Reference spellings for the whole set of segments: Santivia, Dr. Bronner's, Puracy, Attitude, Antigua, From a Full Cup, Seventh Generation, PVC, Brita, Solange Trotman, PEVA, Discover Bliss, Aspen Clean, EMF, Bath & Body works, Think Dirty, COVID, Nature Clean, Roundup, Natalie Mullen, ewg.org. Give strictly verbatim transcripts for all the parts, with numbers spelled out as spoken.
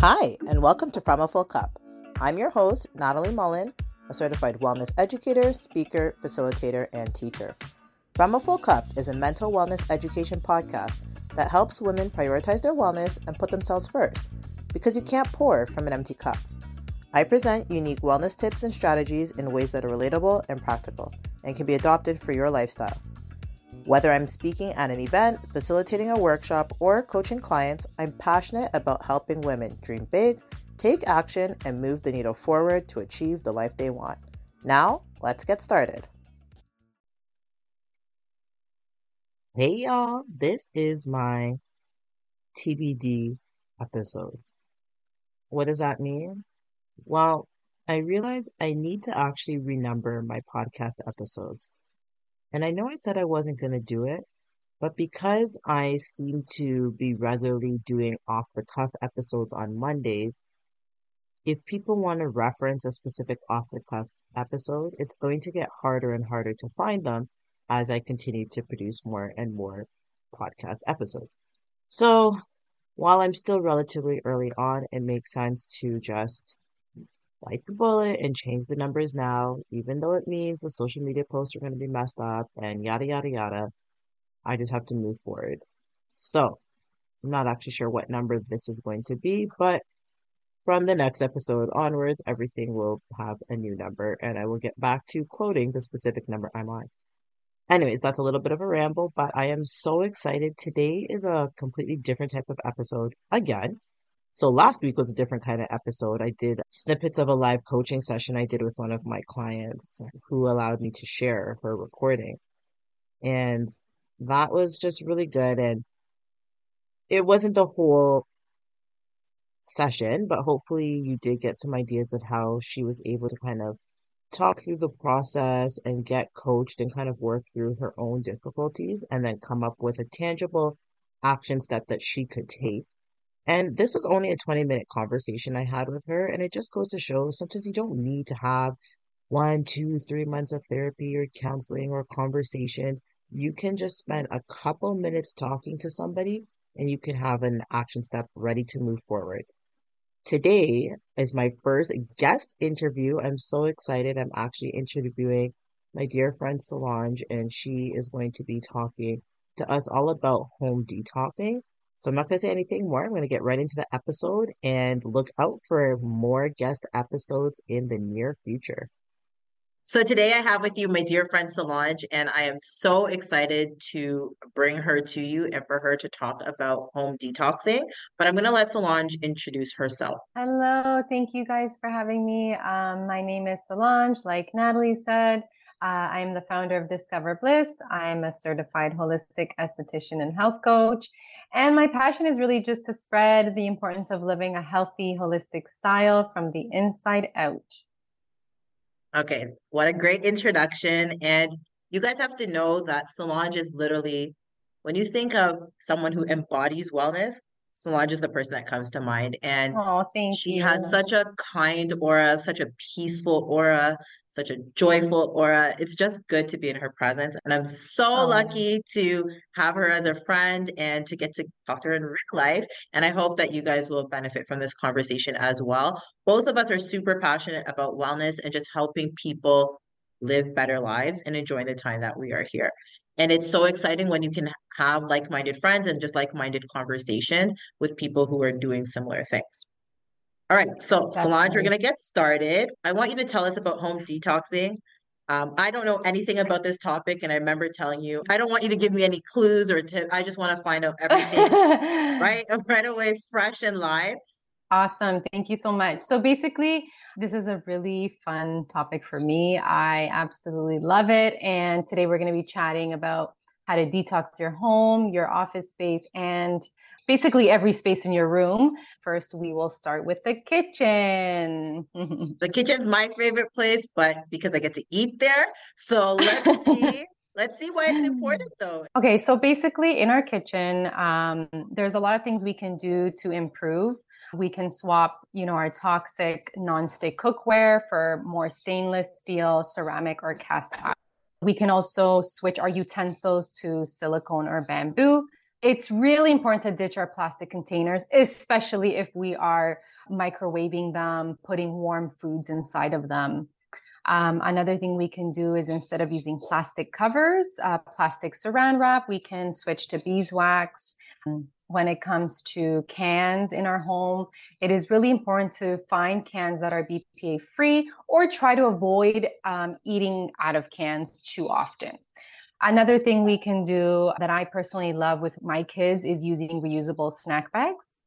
Hi, and welcome to From a Full Cup. I'm your host, Natalie Mullen, a certified wellness educator, speaker, facilitator, and teacher. From a Full Cup is a mental wellness education podcast that helps women prioritize their wellness and put themselves first, because you can't pour from an empty cup. I present unique wellness tips and strategies in ways that are relatable and practical, and can be adopted for your lifestyle. Whether I'm speaking at an event, facilitating a workshop, or coaching clients, I'm passionate about helping women dream big, take action, and move the needle forward to achieve the life they want. Now, let's get started. Hey y'all, this is my T B D episode. What does that mean? Well, I realize I need to actually renumber my podcast episodes. And I know I said I wasn't going to do it, but because I seem to be regularly doing off-the-cuff episodes on Mondays, if people want to reference a specific off-the-cuff episode, it's going to get harder and harder to find them as I continue to produce more and more podcast episodes. So while I'm still relatively early on, it makes sense to just bite the bullet and change the numbers now, even though it means the social media posts are going to be messed up and yada, yada, yada. I just have to move forward. So I'm not actually sure what number this is going to be, but from the next episode onwards, everything will have a new number and I will get back to quoting the specific number I'm on. Anyways, that's a little bit of a ramble, but I am so excited. Today is a completely different type of episode again. So last week was a different kind of episode. I did snippets of a live coaching session I did with one of my clients who allowed me to share her recording. And that was just really good. And it wasn't the whole session, but hopefully you did get some ideas of how she was able to kind of talk through the process and get coached and kind of work through her own difficulties and then come up with a tangible action step that she could take. And this was only a twenty-minute conversation I had with her, and it just goes to show sometimes you don't need to have one, two, three months of therapy or counseling or conversations. You can just spend a couple minutes talking to somebody, and you can have an action step ready to move forward. Today is my first guest interview. I'm so excited. I'm actually interviewing my dear friend Solange, and she is going to be talking to us all about home detoxing. So I'm not going to say anything more. I'm going to get right into the episode and look out for more guest episodes in the near future. So today I have with you my dear friend Solange, and I am so excited to bring her to you and for her to talk about home detoxing. But I'm going to let Solange introduce herself. Hello. Thank you guys for having me. Um, my name is Solange, like Natalie said. Uh, I'm the founder of Discover Bliss. I'm a certified holistic esthetician and health coach. And my passion is really just to spread the importance of living a healthy, holistic style from the inside out. Okay, what a great introduction. And you guys have to know that Solange is literally, when you think of someone who embodies wellness, Solange is the person that comes to mind. And oh, thank she you. has such a kind aura, such a peaceful aura, such a joyful aura. It's just good to be in her presence. And I'm so oh. lucky to have her as a friend and to get to talk to her in real life. And I hope that you guys will benefit from this conversation as well. Both of us are super passionate about wellness and just helping people live better lives and enjoying the time that we are here. And it's so exciting when you can have like-minded friends and just like-minded conversations with people who are doing similar things. All right, so Definitely. Solange, we're going to get started. I want you to tell us about home detoxing. Um, I don't know anything about this topic, and I remember telling you, I don't want you to give me any clues or tips. I just want to find out everything right, right away, fresh and live. Awesome. Thank you so much. So basically, this is a really fun topic for me. I absolutely love it. And today we're going to be chatting about how to detox your home, your office space, and basically every space in your room. First, we will start with the kitchen. The kitchen's my favorite place, but because I get to eat there. So let's see. Let's see why it's important though. Okay. So basically in our kitchen, um, there's a lot of things we can do to improve. We can swap, you know, our toxic nonstick cookware for more stainless steel, ceramic, or cast iron. We can also switch our utensils to silicone or bamboo. it's really important to ditch our plastic containers, especially if we are microwaving them, putting warm foods inside of them. Um, another thing we can do is, instead of using plastic covers, uh, plastic saran wrap, we can switch to beeswax. When it comes to cans in our home, it is really important to find cans that are B P A free, or try to avoid um, eating out of cans too often. Another thing we can do that I personally love with my kids is using reusable snack bags.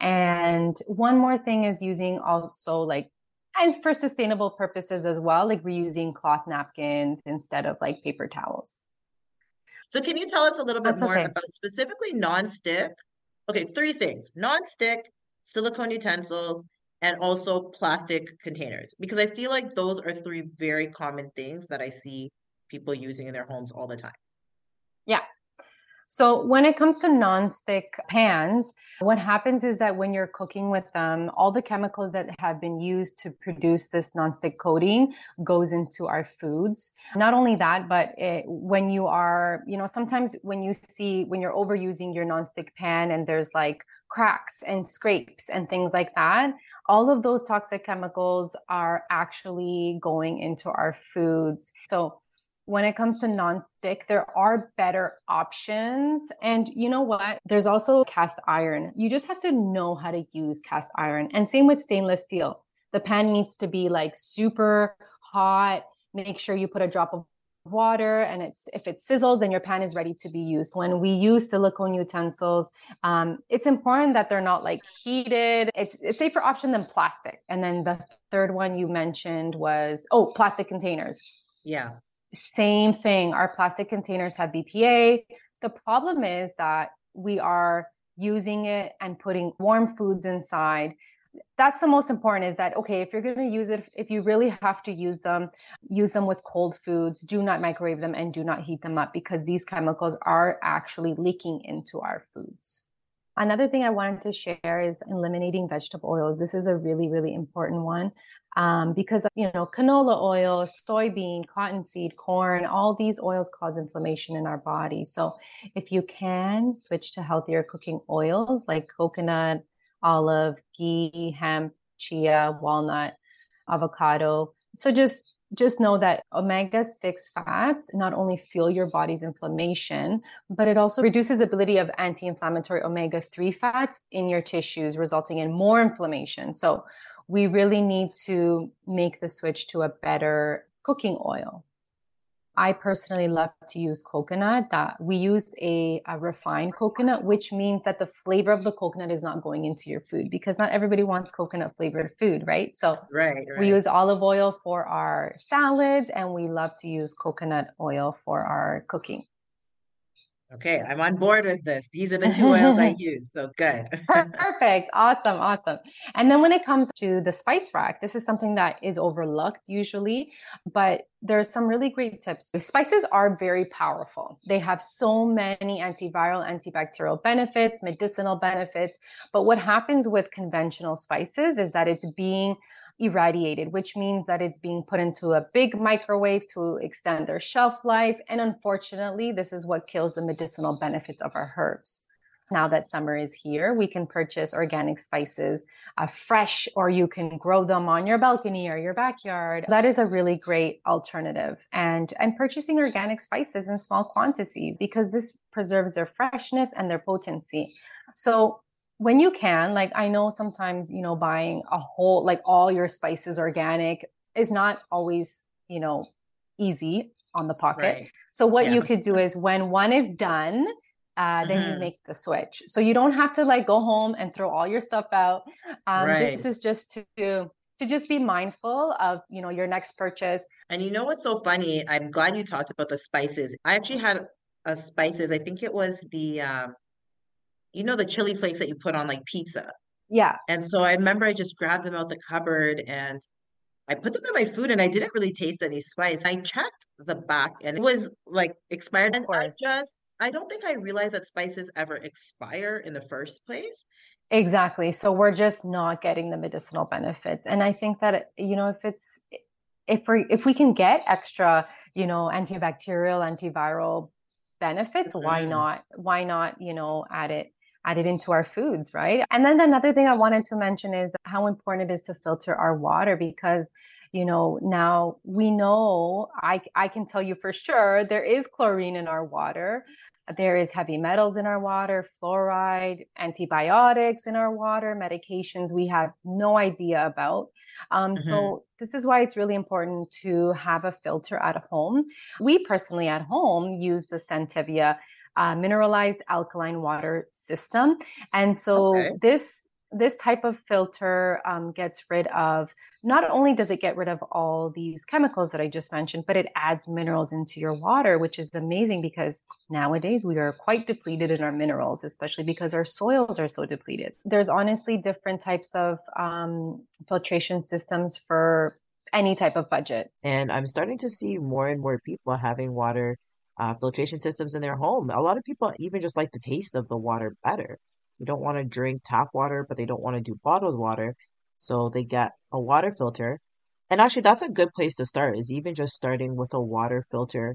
And one more thing is using also like, and for sustainable purposes as well, like reusing cloth napkins instead of like paper towels. So can you tell us a little bit That's more okay. about specifically non-stick? Okay, three things: non-stick, silicone utensils, and also plastic containers. Because I feel like those are three very common things that I see people using in their homes all the time. Yeah. So when it comes to non-stick pans, what happens is that when you're cooking with them, all the chemicals that have been used to produce this non-stick coating goes into our foods. Not only that, but it, when you are, you know, sometimes when you see, when you're overusing your non-stick pan and there's like cracks and scrapes and things like that, all of those toxic chemicals are actually going into our foods. So when it comes to nonstick, there are better options. And you know what? There's also cast iron. You just have to know how to use cast iron. And same with stainless steel. The pan needs to be like super hot. Make sure you put a drop of water, and it's if it sizzles, then your pan is ready to be used. When we use silicone utensils, um, it's important that they're not like heated. It's, it's a safer option than plastic. And then the third one you mentioned was, oh, plastic containers. Yeah. Same thing. Our plastic containers have B P A. The problem is that we are using it and putting warm foods inside. That's the most important, is that, okay, if you're going to use it, if you really have to use them, use them with cold foods. Do not microwave them and do not heat them up, because these chemicals are actually leaking into our foods. Another thing I wanted to share is eliminating vegetable oils. This is a really, really important one um, because, you know, canola oil, soybean, cottonseed, corn, all these oils cause inflammation in our body. So if you can, switch to healthier cooking oils like coconut, olive, ghee, hemp, chia, walnut, avocado. So just Just know that omega six fats not only fuel your body's inflammation, but it also reduces the ability of anti-inflammatory omega three fats in your tissues, resulting in more inflammation. So we really need to make the switch to a better cooking oil. I personally love to use coconut. Uh, we use a, a refined coconut, which means that the flavor of the coconut is not going into your food, because not everybody wants coconut flavored food, right? So right, right. We use olive oil for our salads, and we love to use coconut oil for our cooking. Okay, I'm on board with this. These are the two oils I use. So good. Perfect. Awesome. Awesome. And then when it comes to the spice rack, this is something that is overlooked usually, but there are some really great tips. Spices are very powerful. They have so many antiviral, antibacterial benefits, medicinal benefits. But what happens with conventional spices is that it's being irradiated, which means that it's being put into a big microwave to extend their shelf life. And unfortunately, this is what kills the medicinal benefits of our herbs. Now that summer is here, we can purchase organic spices uh, fresh, or you can grow them on your balcony or your backyard. That is a really great alternative. And, and purchasing organic spices in small quantities, because this preserves their freshness and their potency. So when you can, like, I know sometimes, you know, buying a whole, like all your spices organic is not always, you know, easy on the pocket. Right. So what yeah. you could do is, when one is done, uh, then mm-hmm. you make the switch. So you don't have to like go home and throw all your stuff out. Um, right. This is just to, to just be mindful of, you know, your next purchase. And you know what's so funny? I'm glad you talked about the spices. I actually had a spices. I think it was the, um, you know, the chili flakes that you put on like pizza. Yeah. And so I remember I just grabbed them out the cupboard and I put them in my food, and I didn't really taste any spice. I checked the back and it was like expired. And I just, I don't think I realized that spices ever expire in the first place. Exactly. So we're just not getting the medicinal benefits. And I think that, you know, if it's, if we, if we can get extra, you know, antibacterial, antiviral benefits, mm-hmm. why not, why not, you know, add it, add it into our foods, right? And then another thing I wanted to mention is how important it is to filter our water, because, you know, now we know, I, I can tell you for sure, there is chlorine in our water. There is heavy metals in our water, fluoride, antibiotics in our water, medications we have no idea about. Um, mm-hmm. So this is why it's really important to have a filter at home. We personally at home use the Santivia uh, mineralized alkaline water system. And so okay. this this type of filter um, gets rid of, not only does it get rid of all these chemicals that I just mentioned, but it adds minerals into your water, which is amazing because nowadays we are quite depleted in our minerals, especially because our soils are so depleted. There's honestly different types of um, filtration systems for any type of budget. And I'm starting to see more and more people having water uh, filtration systems in their home. A lot of people even just like the taste of the water better. They don't want to drink tap water, but they don't want to do bottled water. So they get a water filter. And actually, that's a good place to start, is even just starting with a water filter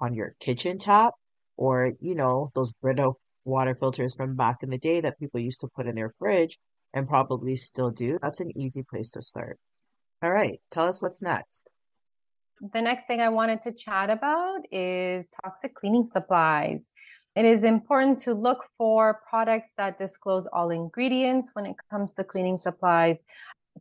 on your kitchen tap, or, you know, those Brita water filters from back in the day that people used to put in their fridge and probably still do. That's an easy place to start. All right, tell us what's next. The next thing I wanted to chat about is toxic cleaning supplies. It is important to look for products that disclose all ingredients when it comes to cleaning supplies.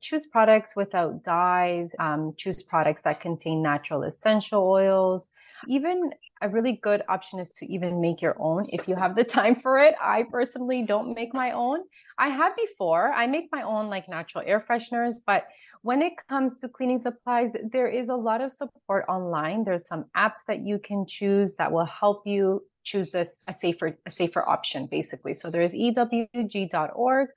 Choose products without dyes, um, choose products that contain natural essential oils. Even a really good option is to even make your own if you have the time for it. I personally don't make my own. I have before. I make my own like natural air fresheners, but when it comes to cleaning supplies, there is a lot of support online. There's some apps that you can choose that will help you choose this a safer a safer option, basically. So there's E W G dot org.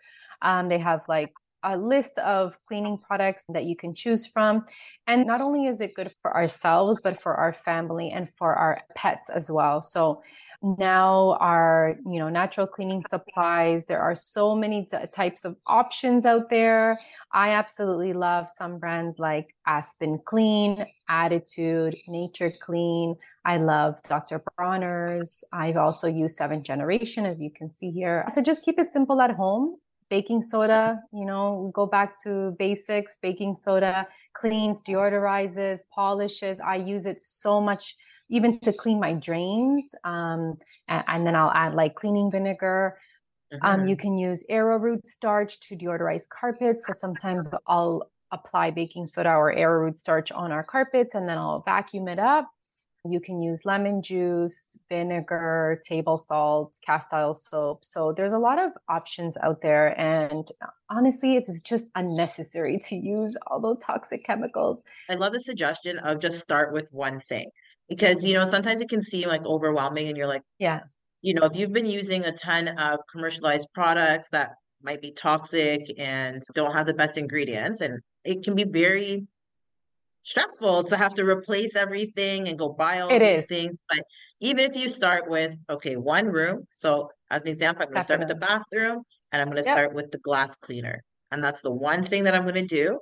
Um, they have like a list of cleaning products that you can choose from. And not only is it good for ourselves, but for our family and for our pets as well. So now our, you know, natural cleaning supplies, there are so many t- types of options out there. I absolutely love some brands like Aspen Clean, Attitude, Nature Clean. I love Doctor Bronner's. I've also used Seventh Generation, as you can see here. So just keep it simple at home. Baking soda, you know, go back to basics. Baking soda cleans, deodorizes, polishes. I use it so much, even to clean my drains. Um, and, and then I'll add like cleaning vinegar. Mm-hmm. Um, you can use arrowroot starch to deodorize carpets. So sometimes I'll apply baking soda or arrowroot starch on our carpets, and then I'll vacuum it up. You can use lemon juice, vinegar, table salt, cast iron soap. So there's a lot of options out there. And honestly, it's just unnecessary to use all those toxic chemicals. I love the suggestion of just start with one thing, because, you know, sometimes it can seem like overwhelming and you're like, yeah, you know, if you've been using a ton of commercialized products that might be toxic and don't have the best ingredients, and it can be very stressful to have to replace everything and go buy all it these is. things. But even if you start with, okay, one room. So as an example, I'm going to start with the bathroom, and I'm going to yep. start with the glass cleaner. And that's the one thing that I'm going to do.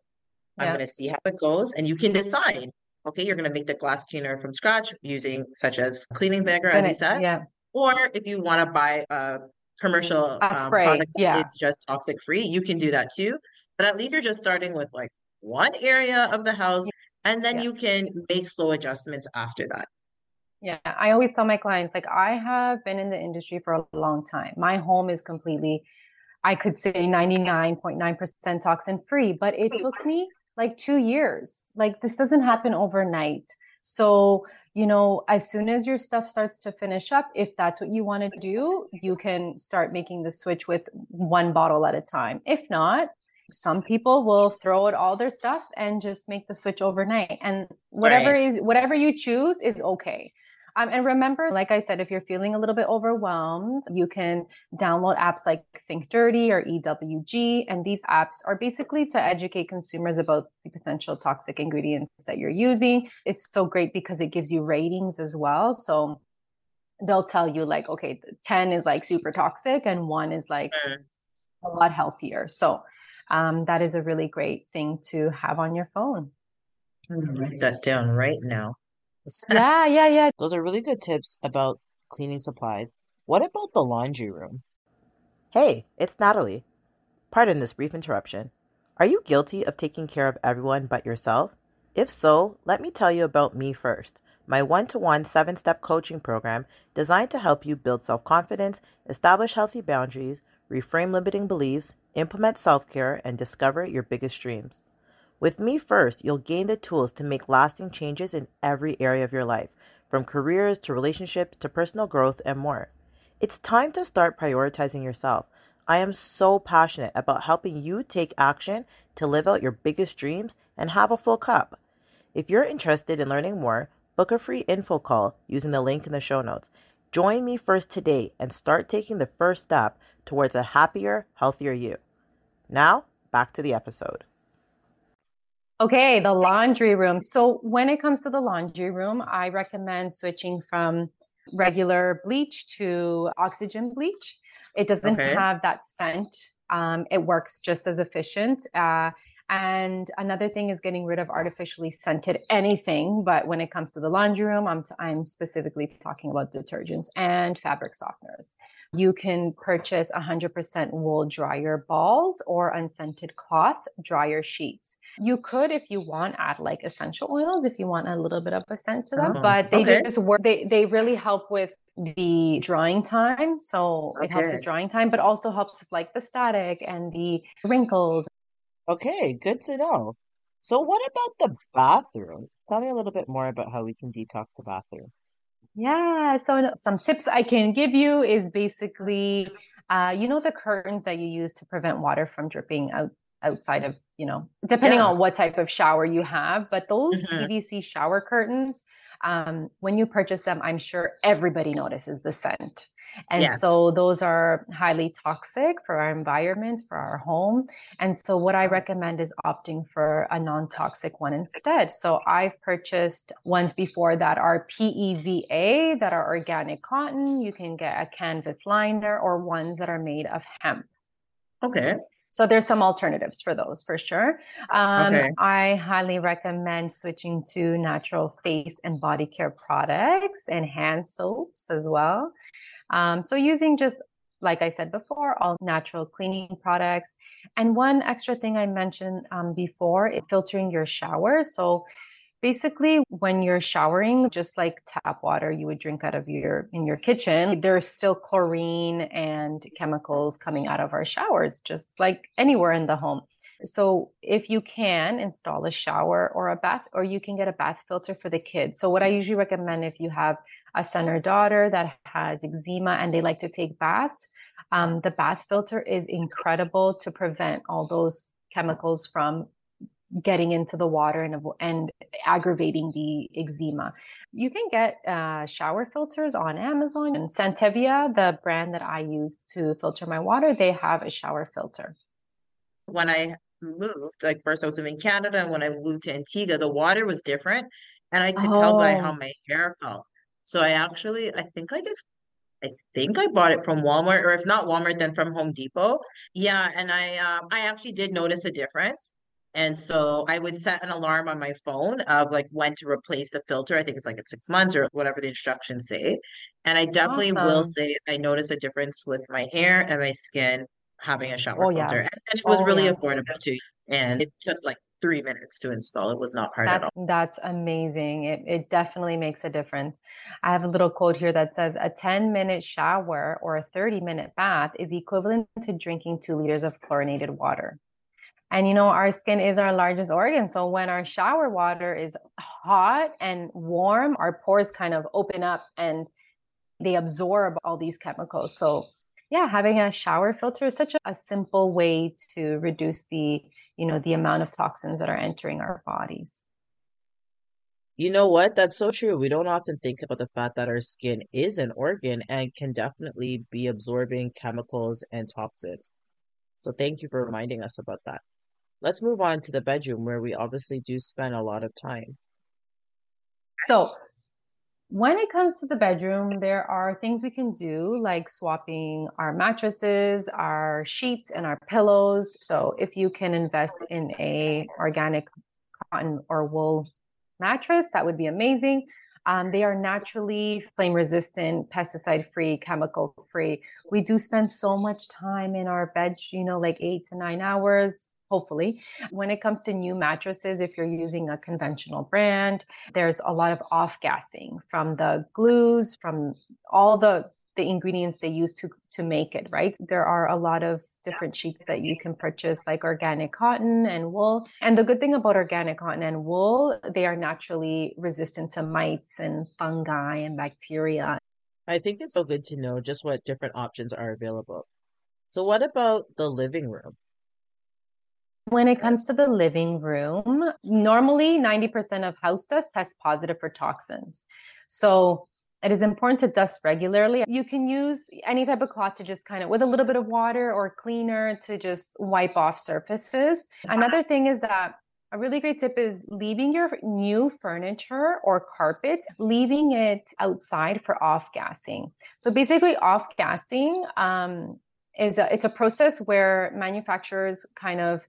I'm yep. going to see how it goes. And you can decide, okay, you're going to make the glass cleaner from scratch using such as cleaning vinegar, as it, you said, yeah. or if you want to buy a commercial a spray. Um, product that yeah. is just toxic free, you can do that too. But at least you're just starting with like one area of the house. And then yeah. you can make slow adjustments after that. Yeah, I always tell my clients, like, I have been in the industry for a long time. My home is completely, I could say ninety-nine point nine percent toxin free, but it took me like two years. Like, this doesn't happen overnight. So, you know, as soon as your stuff starts to finish up, if that's what you want to do, you can start making the switch with one bottle at a time. If not, some people will throw out all their stuff and just make the switch overnight. And whatever right. is, whatever you choose is okay. Um, and remember, like I said, if you're feeling a little bit overwhelmed, you can download apps like Think Dirty or E W G. And these apps are basically to educate consumers about the potential toxic ingredients that you're using. It's so great because it gives you ratings as well. So they'll tell you like, okay, ten is like super toxic and one is like mm. a lot healthier. So Um, that is a really great thing to have on your phone. I'm going to write that down right now. yeah, yeah, yeah. Those are really good tips about cleaning supplies, what about the laundry room? Hey, it's Natalie. Pardon this brief interruption. Are you guilty of taking care of everyone but yourself? If so, let me tell you about me first, my one-to-one seven-step coaching program designed to help you build self-confidence, establish healthy boundaries, reframe limiting beliefs, implement self-care, and discover your biggest dreams. With me first, you'll gain the tools to make lasting changes in every area of your life, from careers to relationships to personal growth and more. It's time to start prioritizing yourself. I am so passionate about helping you take action to live out your biggest dreams and have a full cup. If you're interested in learning more, book a free info call using the link in the show notes. Join me first today and start taking the first step towards a happier, healthier you. Now, back to the episode. Okay, the laundry room. So when it comes to the laundry room, I recommend switching from regular bleach to oxygen bleach. It doesn't okay. have that scent. Um, it works just as efficient. Uh, and another thing is getting rid of artificially scented anything. But when it comes to the laundry room, I'm, t- I'm specifically talking about detergents and fabric softeners. You can purchase one hundred percent wool dryer balls or unscented cloth dryer sheets. You could, if you want, add like essential oils if you want a little bit of a scent to them. Oh, but they okay. just work. They, they really help with the drying time. So okay. it helps with drying time, but also helps with like the static and the wrinkles. Okay, good to know. So what about the bathroom? Tell me a little bit more about how we can detox the bathroom. Yeah. So some tips I can give you is basically, uh, you know, the curtains that you use to prevent water from dripping out outside of, you know, depending yeah. on what type of shower you have, but those mm-hmm. P V C shower curtains, um, when you purchase them, I'm sure everybody notices the scent. And yes. so those are highly toxic for our environment, for our home. And so what I recommend is opting for a non-toxic one instead. So I've purchased ones before that are P E V A, that are organic cotton. You can get a canvas liner or ones that are made of hemp. Okay. So there's some alternatives for those for sure. Um, okay. I highly recommend switching to natural face and body care products and hand soaps as well. Um, so using just, like I said before, all natural cleaning products. And one extra thing I mentioned um, before, it, filtering your shower. So basically when you're showering, just like tap water you would drink out of your, in your kitchen, there's still chlorine and chemicals coming out of our showers, just like anywhere in the home. So if you can install a shower or a bath, or you can get a bath filter for the kids. So what I usually recommend if you have a son or daughter that has eczema and they like to take baths, um, the bath filter is incredible to prevent all those chemicals from getting into the water and, and aggravating the eczema. You can get uh, shower filters on Amazon, and Santivia, the brand that I use to filter my water, they have a shower filter. When I moved, like first I was living in Canada, and when I moved to Antigua, the water was different, and I could oh. tell by how my hair felt. So I actually, I think I just, I think I bought it from Walmart, or if not Walmart, then from Home Depot. Yeah, and I, um, I actually did notice a difference. And so I would set an alarm on my phone of like when to replace the filter. I think it's like at six months or whatever the instructions say. And I definitely awesome. will say I noticed a difference with my hair and my skin having a shower oh, filter. Yeah. And, and it was oh, really yeah. affordable too. And it took like three minutes to install. It was not hard that's, at all. That's amazing. It, it definitely makes a difference. I have a little quote here that says a ten minute shower or a thirty minute bath is equivalent to drinking two liters of chlorinated water. And, you know, our skin is our largest organ. So when our shower water is hot and warm, our pores kind of open up and they absorb all these chemicals. So yeah, having a shower filter is such a, a simple way to reduce the, you know, the amount of toxins that are entering our bodies. You know what? That's so true. We don't often think about the fact that our skin is an organ and can definitely be absorbing chemicals and toxins. So thank you for reminding us about that. Let's move on to the bedroom where we obviously do spend a lot of time. So when it comes to the bedroom, there are things we can do like swapping our mattresses, our sheets, and our pillows. So if you can invest in a organic cotton or wool mattress, that would be amazing. Um, they are naturally flame resistant, pesticide free, chemical free. We do spend so much time in our bed, you know, like eight to nine hours. Hopefully, when it comes to new mattresses, if you're using a conventional brand, there's a lot of off-gassing from the glues, from all the, the ingredients they use to, to make it, right? There are a lot of different sheets that you can purchase, like organic cotton and wool. And the good thing about organic cotton and wool, they are naturally resistant to mites and fungi and bacteria. I think it's so good to know just what different options are available. So what about the living room? When it comes to the living room, normally ninety percent of house dust tests positive for toxins. So it is important to dust regularly. You can use any type of cloth to just kind of, with a little bit of water or cleaner, to just wipe off surfaces. Another thing is that a really great tip is leaving your new furniture or carpet, leaving it outside for off-gassing. So basically off-gassing, um, is a, it's a process where manufacturers kind of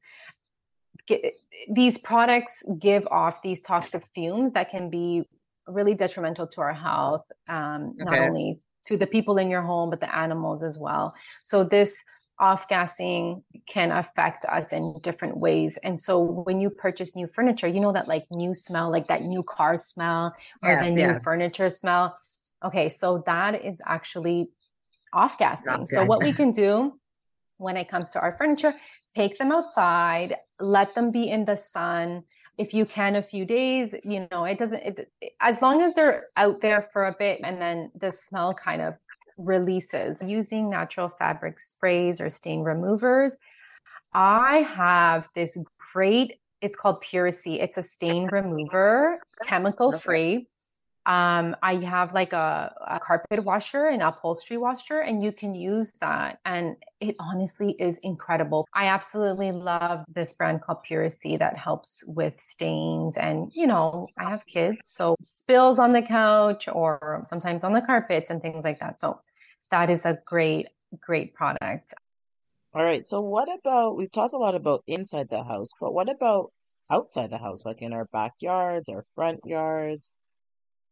get, these products give off these toxic fumes that can be really detrimental to our health, um, okay. not only to the people in your home, but the animals as well. So this off-gassing can affect us in different ways. And so when you purchase new furniture, you know that like new smell, like that new car smell or yes, the yes. new furniture smell. Okay, so that is actually off-gassing. So what we can do when it comes to our furniture, take them outside, let them be in the sun. If you can, a few days, you know, it doesn't, it, as long as they're out there for a bit, and then the smell kind of releases. Using natural fabric sprays or stain removers. I have this great, it's called Puracy. It's a stain remover, chemical free. Um, I have like a, a carpet washer and upholstery washer, and you can use that. And it honestly is incredible. I absolutely love this brand called Puracy that helps with stains. And, you know, I have kids, so spills on the couch or sometimes on the carpets and things like that. So that is a great, great product. All right. So what about, we've talked a lot about inside the house, but what about outside the house, like in our backyards, our front yards?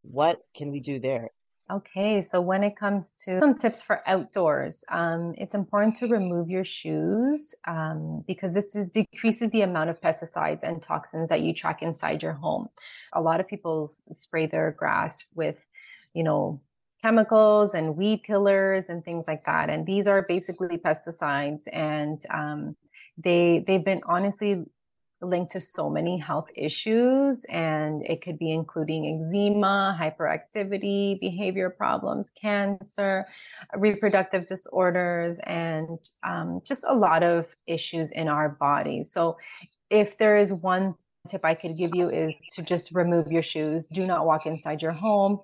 What can we do there? Okay, so when it comes to some tips for outdoors, um, it's important to remove your shoes um, because this is, decreases the amount of pesticides and toxins that you track inside your home. A lot of people spray their grass with, you know, chemicals and weed killers and things like that. And these are basically pesticides, and um, they they've been honestly linked to so many health issues, and it could be including eczema, hyperactivity, behavior problems, cancer, reproductive disorders, and um, just a lot of issues in our bodies. So if there is one tip I could give you, is to just remove your shoes. Do not walk inside your home.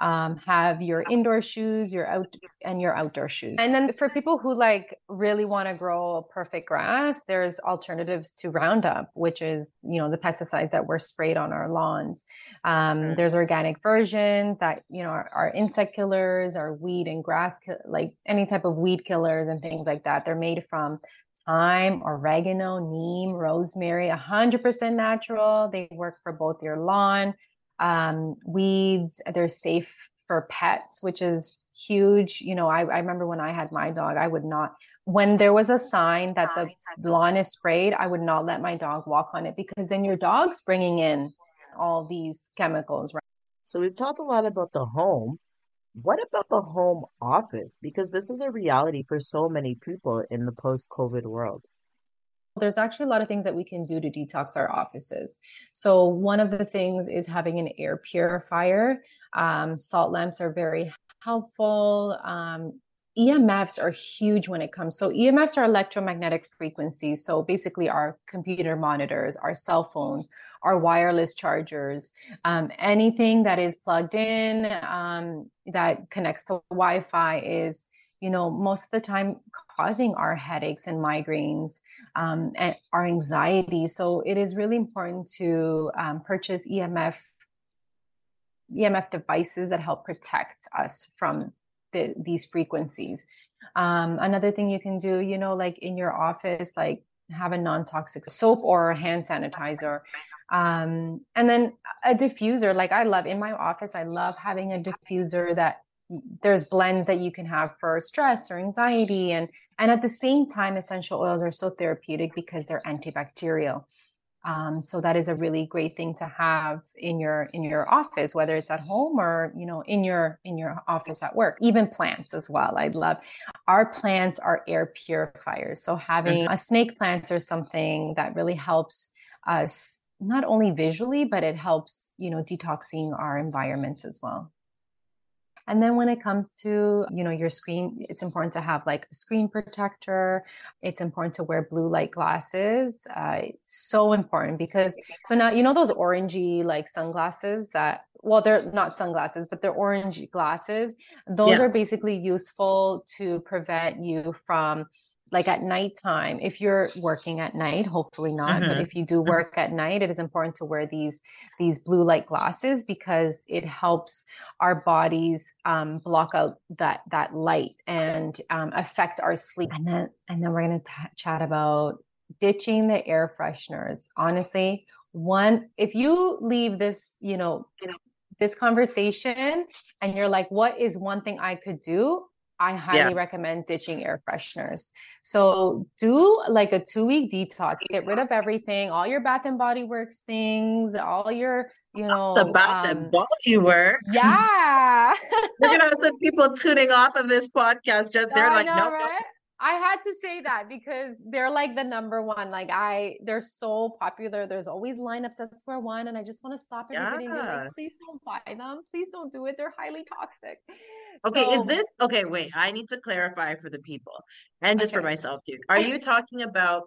Um, have your indoor shoes, your out and your outdoor shoes. And then for people who like really want to grow perfect grass, there's alternatives to Roundup, which is, you know, the pesticides that were sprayed on our lawns. Um, there's organic versions that, you know, are, are insect killers, are weed and grass, ki- like any type of weed killers and things like that. They're made from thyme, oregano, neem, rosemary, one hundred percent natural. They work for both your lawn, um weeds. They're safe for pets, which is huge. You know, I, I remember when I had my dog, I would not, when there was a sign that the lawn is sprayed, I would not let my dog walk on it, because then your dog's bringing in all these chemicals, right? So we've talked a lot about the home. What about the home office? Because this is a reality for so many people in the post-COVID world. There's actually a lot of things that we can do to detox our offices. So one of the things is having an air purifier. Um, salt lamps are very helpful. Um, E M Fs are huge when it comes. So E M Fs are electromagnetic frequencies. So basically our computer monitors, our cell phones, our wireless chargers, um, anything that is plugged in um, that connects to Wi-Fi is, you know, most of the time causing our headaches and migraines, um, and our anxiety. So it is really important to um, purchase E M F, E M F devices that help protect us from the, these frequencies. Um, another thing you can do, you know, like in your office, like have a non-toxic soap or a hand sanitizer. Um, and then a diffuser, like I love in my office, I love having a diffuser that there's blends that you can have for stress or anxiety. And, and at the same time, essential oils are so therapeutic because they're antibacterial. Um, so that is a really great thing to have in your, in your office, whether it's at home or, you know, in your, in your office at work, even plants as well. I'd love our plants are air purifiers. So having a snake plant or something that really helps us not only visually, but it helps, you know, detoxing our environment as well. And then when it comes to, you know, your screen, it's important to have like a screen protector. It's important to wear blue light glasses. Uh, it's so important because so now, you know, those orangey like sunglasses that, well, they're not sunglasses, but they're orange glasses. Those yeah. are basically useful to prevent you from like at nighttime, if you're working at night, hopefully not, mm-hmm. but if you do work at night, it is important to wear these, these blue light glasses because it helps our bodies um, block out that, that light and um, affect our sleep. And then, and then we're going to chat about ditching the air fresheners. Honestly, one, if you leave this, you know, you know, this conversation and you're like, what is one thing I could do? I highly yeah. recommend ditching air fresheners. So do like a two week detox, get rid of everything, all your Bath and Body Works things, all your, you know, the Bath um, and Body Works. Yeah. Look at all some people tuning off of this podcast. Just they're I like, know, no, right? no. I had to say that because they're like the number one, like I, they're so popular. There's always lineups at Square One. And I just want to stop everybody yeah. and be like, please don't buy them. Please don't do it. They're highly toxic. Okay. So, is this, okay, wait, I need to clarify for the people and just okay. for myself too. Are you talking about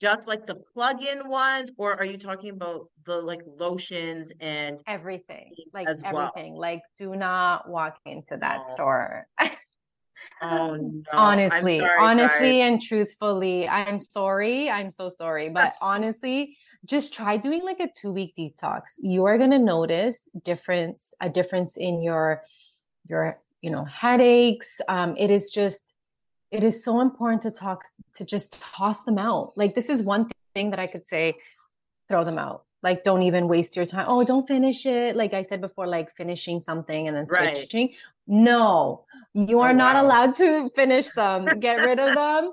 just like the plug-in ones or are you talking about the like lotions and everything, like as everything, well? Like do not walk into that no. store. Oh, no. Honestly, sorry, honestly, guys. And truthfully, I'm sorry. I'm so sorry. But honestly, just try doing like a two week detox. You are going to notice difference, a difference in your, your, you know, headaches. Um, it is just, it is so important to talk, to just toss them out. Like, this is one thing that I could say, throw them out. Like, don't even waste your time. Oh, don't finish it. Like I said before, like finishing something and then switching. Right. No, you are oh, not wow. allowed to finish them. Get rid of them.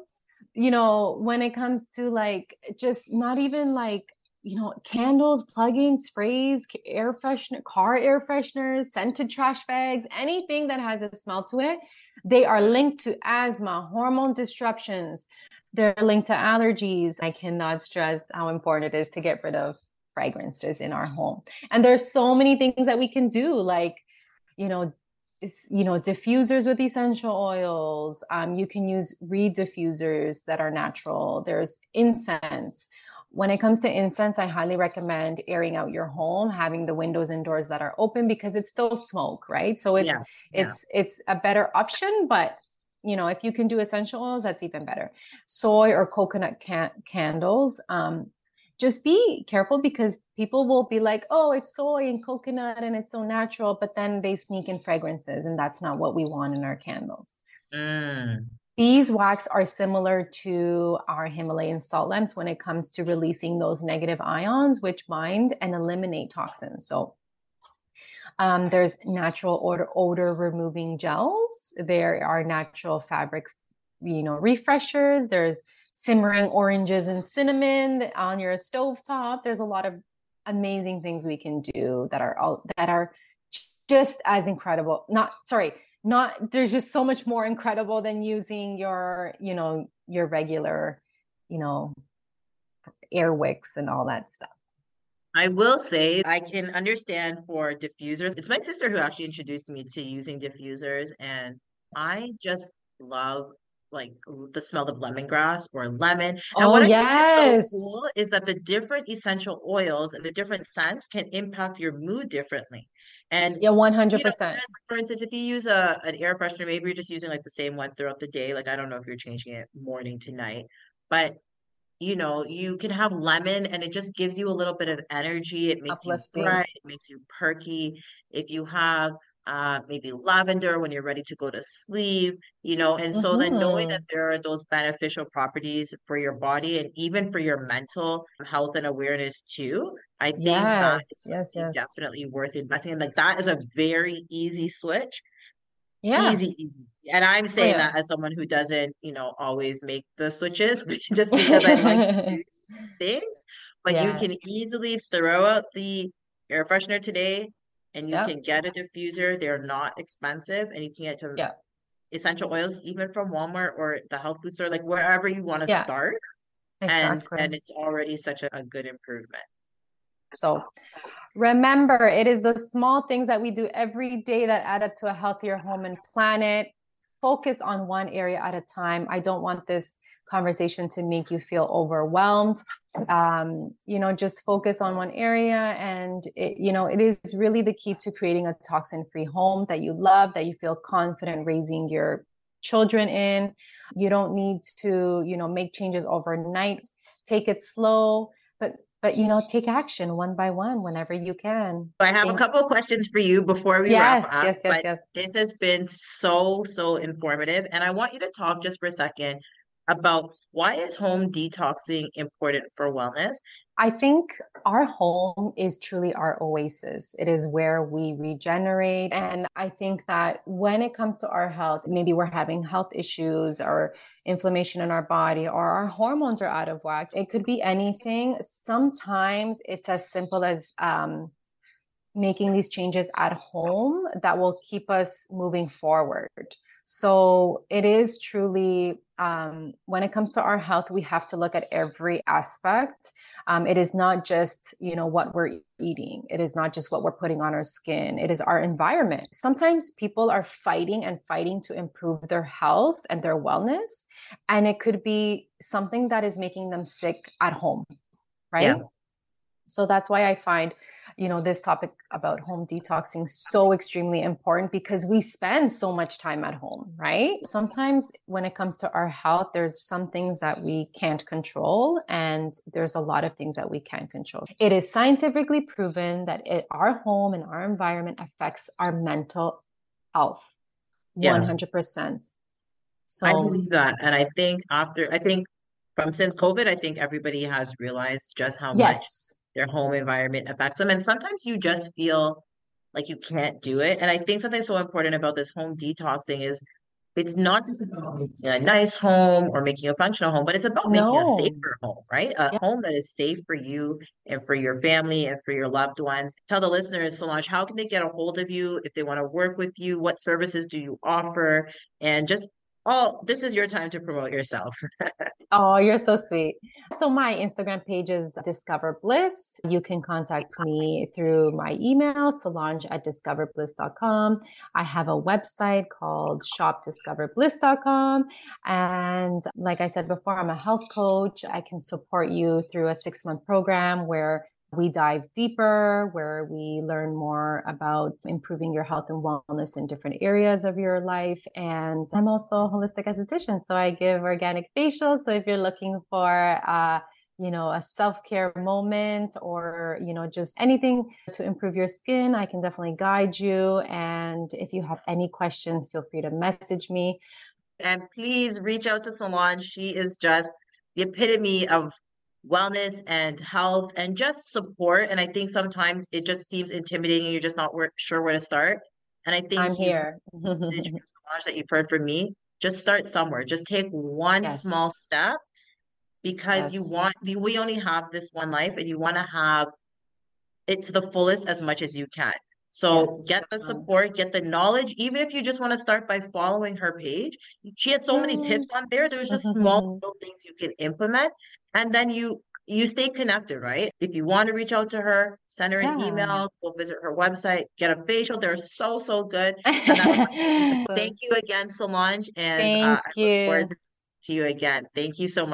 You know, when it comes to like, just not even like, you know, candles, plug-ins, sprays, air freshener, car air fresheners, scented trash bags, anything that has a smell to it. They are linked to asthma, hormone disruptions. They're linked to allergies. I cannot stress how important it is to get rid of fragrances in our home. And there's so many things that we can do, like, you know, you know, diffusers with essential oils. Um, you can use reed diffusers that are natural. There's incense. When it comes to incense, I highly recommend airing out your home, having the windows and doors that are open because it's still smoke, right? So it's, yeah, it's, yeah. it's a better option, but you know, if you can do essential oils, that's even better. Soy or coconut can- candles. Um, Just be careful because people will be like, oh, it's soy and coconut and it's so natural, but then they sneak in fragrances and that's not what we want in our candles. Mm. Beeswax are similar to our Himalayan salt lamps when it comes to releasing those negative ions, which bind and eliminate toxins. So um, there's natural odor, odor removing gels. There are natural fabric, you know, refreshers. There's simmering oranges and cinnamon on your stovetop. There's a lot of amazing things we can do that are all that are just as incredible. Not sorry, not there's just so much more incredible than using your, you know, your regular, you know, air wicks and all that stuff. I will say I can understand for diffusers. It's my sister who actually introduced me to using diffusers, and I just love like the smell of lemongrass or lemon. And oh, what I yes. think is so cool is that the different essential oils and the different scents can impact your mood differently. And yeah, one hundred percent. You know, for instance, if you use a an air freshener, maybe you're just using like the same one throughout the day. Like, I don't know if you're changing it morning to night, but you know, you can have lemon and it just gives you a little bit of energy. It makes Uplifting. you bright. It makes you perky. If you have uh, maybe lavender when you're ready to go to sleep, you know, and so mm-hmm. then knowing that there are those beneficial properties for your body and even for your mental health and awareness too, I think yes, that is yes, yes. definitely worth investing in. Like that is a very easy switch. Yeah. Easy, easy. And I'm saying yeah. that as someone who doesn't, you know, always make the switches just because I like to do things, but yeah. you can easily throw out the air freshener today and you yeah. can get a diffuser. They're not expensive and you can get some yeah. essential oils, even from Walmart or the health food store, like wherever you want to yeah. start. Exactly. And, and it's already such a, a good improvement. So remember, it is the small things that we do every day that add up to a healthier home and planet. Focus on one area at a time. I don't want this conversation to make you feel overwhelmed. Um, you know, just focus on one area. And, it, you know, it is really the key to creating a toxin-free home that you love, that you feel confident raising your children in. You don't need to, you know, make changes overnight. Take it slow, but But, you know, take action one by one whenever you can. So I have Thanks. a couple of questions for you before we yes, wrap up. Yes, yes, but yes. This has been so, so informative. And I want you to talk just for a second about why is home detoxing important for wellness? I think our home is truly our oasis. It is where we regenerate. And I think that when it comes to our health, maybe we're having health issues or inflammation in our body, or our hormones are out of whack. It could be anything. Sometimes it's as simple as um, making these changes at home that will keep us moving forward. So it is truly, um, when it comes to our health, we have to look at every aspect. Um, it is not just, you know, what we're eating. It is not just what we're putting on our skin. It is our environment. Sometimes people are fighting and fighting to improve their health and their wellness. And it could be something that is making them sick at home, right? Yeah. So that's why I find, you know, this topic about home detoxing so extremely important, because we spend so much time at home, right? Sometimes when it comes to our health, there's some things that we can't control, and there's a lot of things that we can control. It is scientifically proven that it, our home and our environment affects our mental health yes. one hundred percent. So I believe that. And I think after, I think from since COVID, I think everybody has realized just how yes. much their home environment affects them. And sometimes you just feel like you can't do it. And I think something so important about this home detoxing is it's not just about making a nice home or making a functional home, but it's about no. making a safer home, right? A yeah. home that is safe for you and for your family and for your loved ones. Tell the listeners, Solange, how can they get a hold of you if they want to work with you? What services do you offer? And just Oh, this is your time to promote yourself. Oh, you're so sweet. So my Instagram page is Discover Bliss. You can contact me through my email, Solange at discover bliss dot com. I have a website called shop discover bliss dot com. And like I said before, I'm a health coach. I can support you through a six-month program where we dive deeper, where we learn more about improving your health and wellness in different areas of your life. And I'm also a holistic esthetician, so I give organic facials. So if you're looking for, uh, you know, a self-care moment or, you know, just anything to improve your skin, I can definitely guide you. And if you have any questions, feel free to message me. And please reach out to Solange. She is just the epitome of wellness and health and just support. And I think sometimes it just seems intimidating and you're just not wor- sure where to start. And I think I'm here. The message from Solange that you've heard from me, just start somewhere. Just take one yes. small step, because yes. you want, we only have this one life and you want to have it to the fullest as much as you can. So yes. get the support, get the knowledge. Even if you just want to start by following her page, she has so many tips on there. There's just mm-hmm. small little things you can implement. And then you, you stay connected, right? If you want to reach out to her, send her yeah. an email, go visit her website, get a facial. They're so, so good. Thank you again, Solange. And uh, I look forward to you again. Thank you so much.